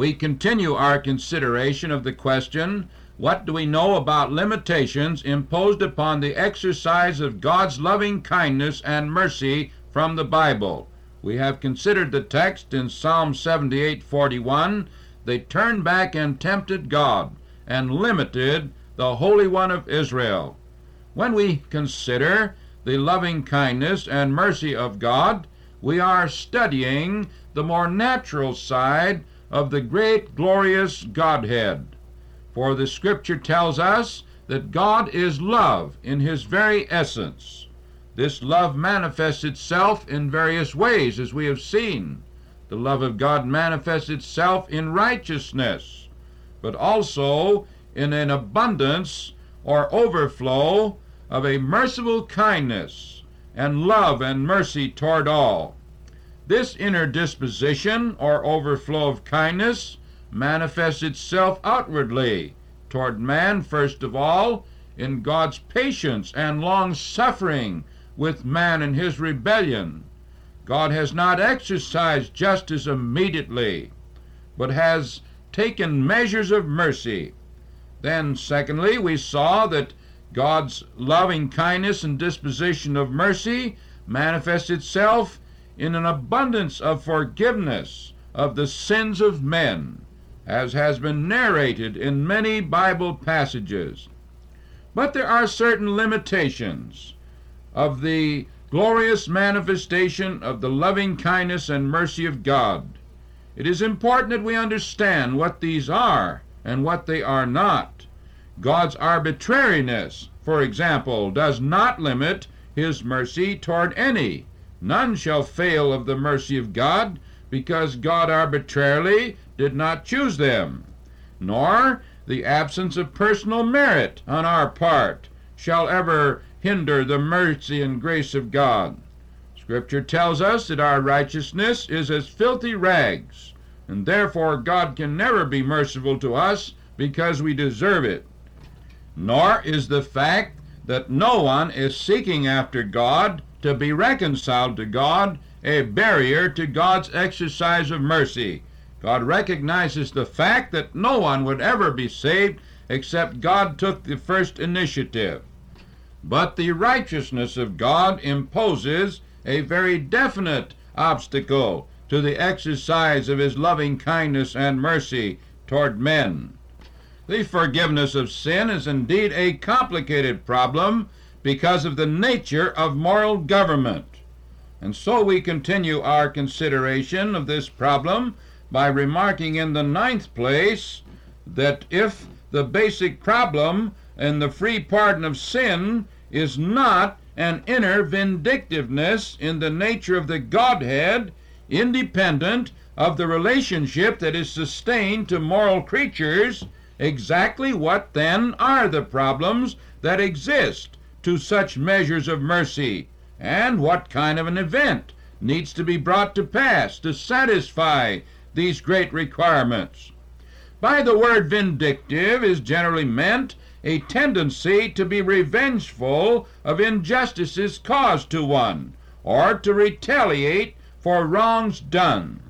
we continue our consideration of the question, what do we know about limitations imposed upon the exercise of God's loving kindness and mercy from the Bible? We have considered the text in Psalm 78:41. They turned back and tempted God and limited the Holy One of Israel. When we consider the loving kindness and mercy of God, we are studying the more natural side of the great glorious Godhead. For the Scripture tells us that God is love in His very essence. This love manifests itself in various ways, as we have seen. The love of God manifests itself in righteousness, but also in an abundance or overflow of a merciful kindness and love and mercy toward all. This inner disposition or overflow of kindness manifests itself outwardly toward man, first of all, in God's patience and long-suffering with man and his rebellion. God has not exercised justice immediately, but has taken measures of mercy. Then, secondly, we saw that God's loving kindness and disposition of mercy manifests itself in an abundance of forgiveness of the sins of men, as has been narrated in many Bible passages. But there are certain limitations of the glorious manifestation of the loving kindness and mercy of God. It is important that we understand what these are and what they are not. God's arbitrariness, for example, does not limit His mercy toward any. None shall fail of the mercy of God, because God arbitrarily did not choose them. Nor the absence of personal merit on our part shall ever hinder the mercy and grace of God. Scripture tells us that our righteousness is as filthy rags, and therefore God can never be merciful to us because we deserve it. Nor is the fact that no one is seeking after God to be reconciled to God a barrier to God's exercise of mercy. God recognizes the fact that no one would ever be saved except God took the first initiative. But the righteousness of God imposes a very definite obstacle to the exercise of His loving kindness and mercy toward men. The forgiveness of sin is indeed a complicated problem because of the nature of moral government. And so we continue our consideration of this problem by remarking in the ninth place that if the basic problem and the free pardon of sin is not an inner vindictiveness in the nature of the Godhead, independent of the relationship that is sustained to moral creatures, exactly what then are the problems that exist to such measures of mercy, and what kind of an event needs to be brought to pass to satisfy these great requirements? By the word vindictive is generally meant a tendency to be revengeful of injustices caused to one, or to retaliate for wrongs done.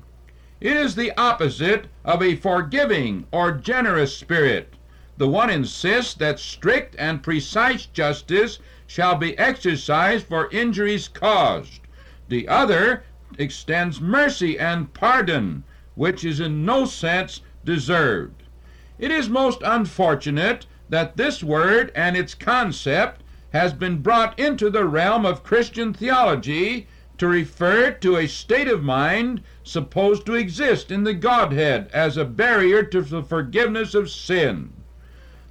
It is the opposite of a forgiving or generous spirit. The one insists that strict and precise justice shall be exercised for injuries caused. The other extends mercy and pardon, which is in no sense deserved. It is most unfortunate that this word and its concept has been brought into the realm of Christian theology to refer to a state of mind supposed to exist in the Godhead as a barrier to the forgiveness of sin.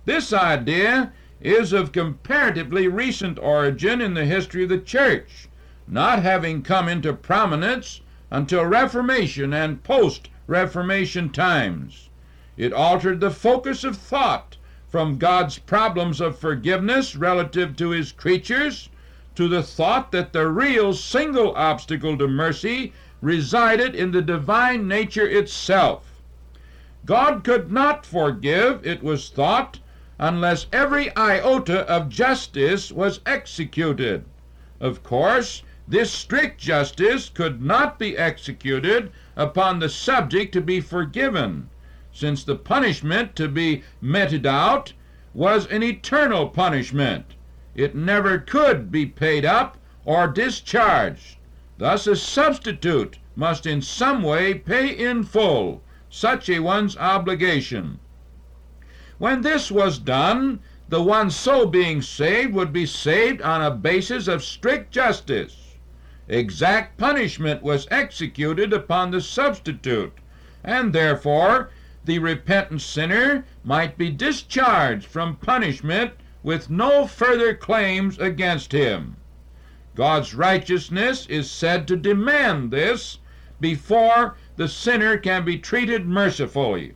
This idea is of comparatively recent origin in the history of the Church, not having come into prominence until Reformation and post-Reformation times. It altered the focus of thought from God's problems of forgiveness relative to His creatures to the thought that the real single obstacle to mercy resided in the divine nature itself. God could not forgive, it was thought, unless every iota of justice was executed. Of course, this strict justice could not be executed upon the subject to be forgiven, since the punishment to be meted out was an eternal punishment. It never could be paid up or discharged. Thus a substitute must in some way pay in full such a one's obligation. When this was done, the one soul being saved would be saved on a basis of strict justice. Exact punishment was executed upon the substitute, and therefore the repentant sinner might be discharged from punishment with no further claims against him. God's righteousness is said to demand this before the sinner can be treated mercifully,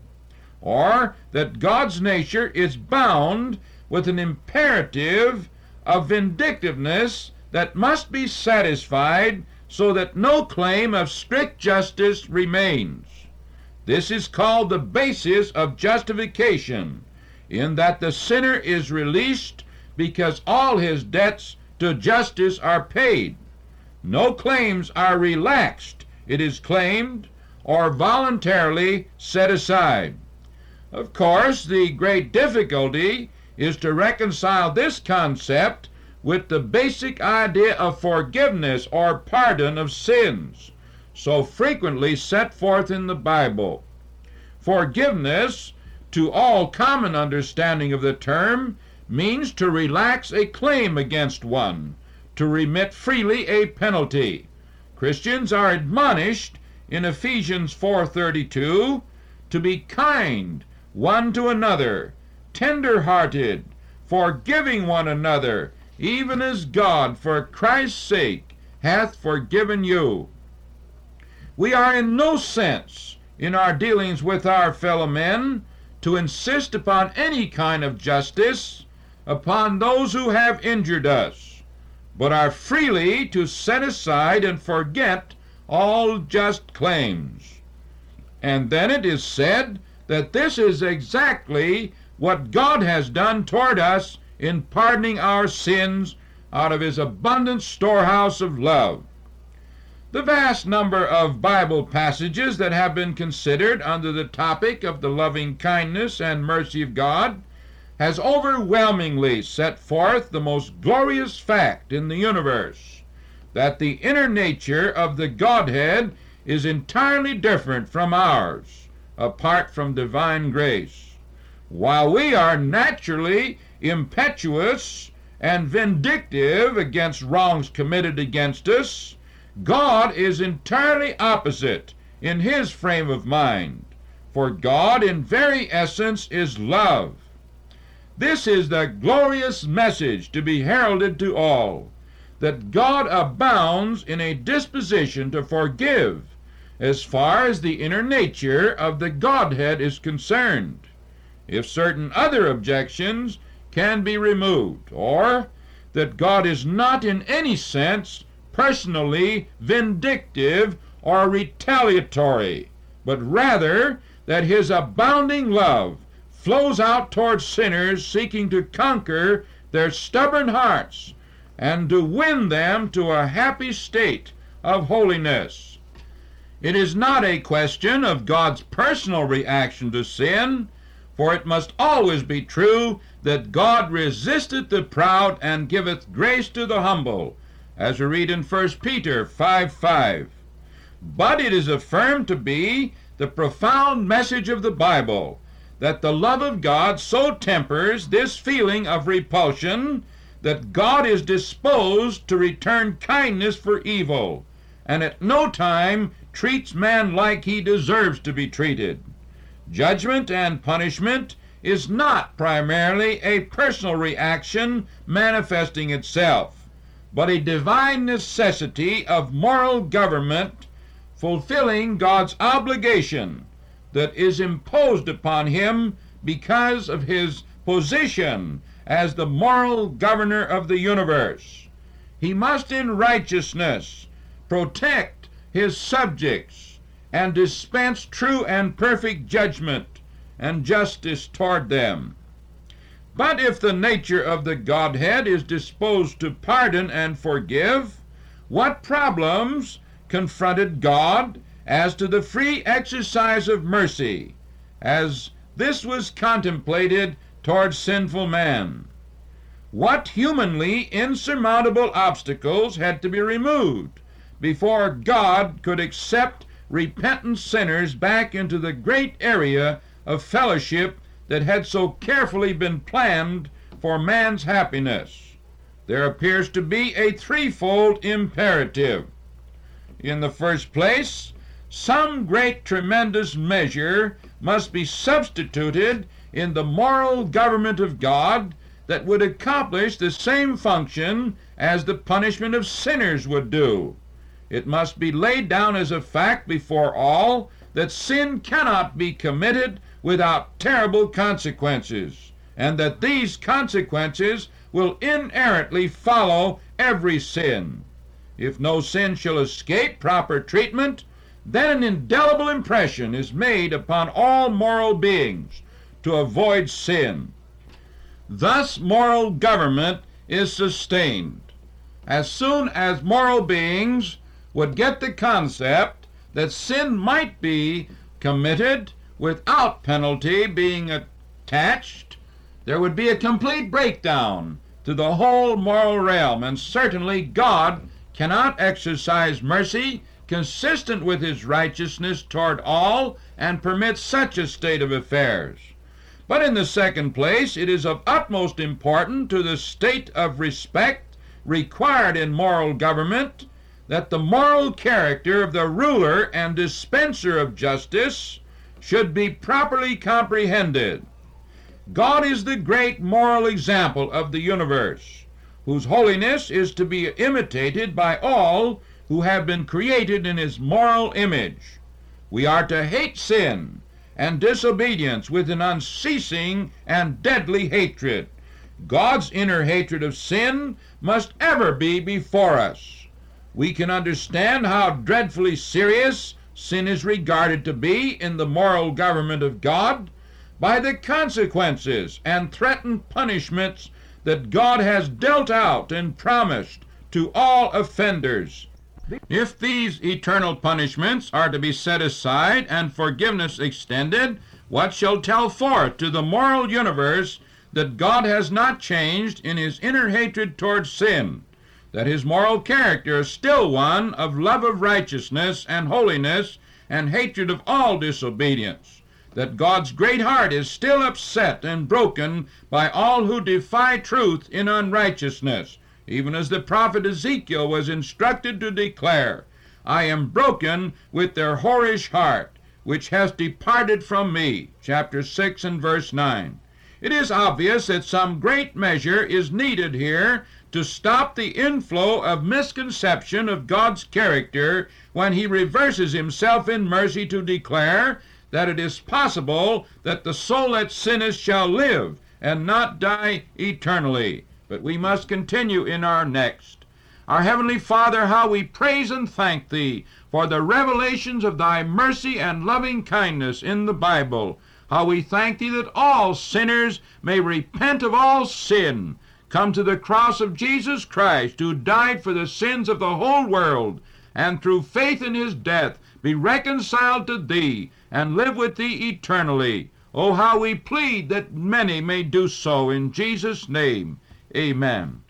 or that God's nature is bound with an imperative of vindictiveness that must be satisfied so that no claim of strict justice remains. This is called the basis of justification, in that the sinner is released because all his debts to justice are paid. No claims are relaxed, it is claimed, or voluntarily set aside. Of course, the great difficulty is to reconcile this concept with the basic idea of forgiveness or pardon of sins, so frequently set forth in the Bible. Forgiveness, to all common understanding of the term, means to relax a claim against one, to remit freely a penalty. Christians are admonished in Ephesians 4:32 to be kind one to another, tender-hearted, forgiving one another, even as God, for Christ's sake, hath forgiven you. We are in no sense, in our dealings with our fellow men, to insist upon any kind of justice upon those who have injured us, but are freely to set aside and forget all just claims. And then it is said that this is exactly what God has done toward us in pardoning our sins out of his abundant storehouse of love. The vast number of Bible passages that have been considered under the topic of the loving kindness and mercy of God has overwhelmingly set forth the most glorious fact in the universe, that the inner nature of the Godhead is entirely different from ours, apart from divine grace. While we are naturally impetuous and vindictive against wrongs committed against us, God is entirely opposite in his frame of mind, for God in very essence is love. This is the glorious message to be heralded to all, that God abounds in a disposition to forgive, as far as the inner nature of the Godhead is concerned, if certain other objections can be removed, or that God is not in any sense personally vindictive or retaliatory, but rather that his abounding love flows out toward sinners seeking to conquer their stubborn hearts and to win them to a happy state of holiness. It is not a question of God's personal reaction to sin, for it must always be true that God resisteth the proud and giveth grace to the humble, as we read in 1 Peter 5:5. But it is affirmed to be the profound message of the Bible that the love of God so tempers this feeling of repulsion that God is disposed to return kindness for evil, and at no time treats man like he deserves to be treated. Judgment and punishment is not primarily a personal reaction manifesting itself, but a divine necessity of moral government fulfilling God's obligation that is imposed upon him because of his position as the moral governor of the universe. He must in righteousness protect his subjects and dispense true and perfect judgment and justice toward them. But if the nature of the Godhead is disposed to pardon and forgive, what problems confronted God as to the free exercise of mercy, as this was contemplated towards sinful man. What humanly insurmountable obstacles had to be removed before God could accept repentant sinners back into the great area of fellowship that had so carefully been planned for man's happiness? There appears to be a threefold imperative. In the first place, some great tremendous measure must be substituted in the moral government of God that would accomplish the same function as the punishment of sinners would do. It must be laid down as a fact before all that sin cannot be committed without terrible consequences, and that these consequences will inerrantly follow every sin. If no sin shall escape proper treatment, then an indelible impression is made upon all moral beings to avoid sin. Thus moral government is sustained. As soon as moral beings would get the concept that sin might be committed without penalty being attached, there would be a complete breakdown to the whole moral realm, and certainly God cannot exercise mercy consistent with his righteousness toward all and permit such a state of affairs. But in the second place, it is of utmost importance to the state of respect required in moral government that the moral character of the ruler and dispenser of justice should be properly comprehended. God is the great moral example of the universe, whose holiness is to be imitated by all who have been created in his moral image. We are to hate sin and disobedience with an unceasing and deadly hatred. God's inner hatred of sin must ever be before us. We can understand how dreadfully serious sin is regarded to be in the moral government of God by the consequences and threatened punishments that God has dealt out and promised to all offenders. If these eternal punishments are to be set aside and forgiveness extended, what shall tell forth to the moral universe that God has not changed in his inner hatred towards sin, that his moral character is still one of love of righteousness and holiness and hatred of all disobedience, that God's great heart is still upset and broken by all who defy truth in unrighteousness, even as the prophet Ezekiel was instructed to declare, "I am broken with their whorish heart, which has departed from me," chapter 6 and verse 9. It is obvious that some great measure is needed here to stop the inflow of misconception of God's character when he reverses himself in mercy to declare that it is possible that the soul that sinneth shall live and not die eternally. But we must continue in our next. Our Heavenly Father, how we praise and thank Thee for the revelations of Thy mercy and loving kindness in the Bible. How we thank Thee that all sinners may repent of all sin, come to the cross of Jesus Christ, who died for the sins of the whole world, and through faith in His death be reconciled to Thee and live with Thee eternally. Oh, how we plead that many may do so in Jesus' name. Amen.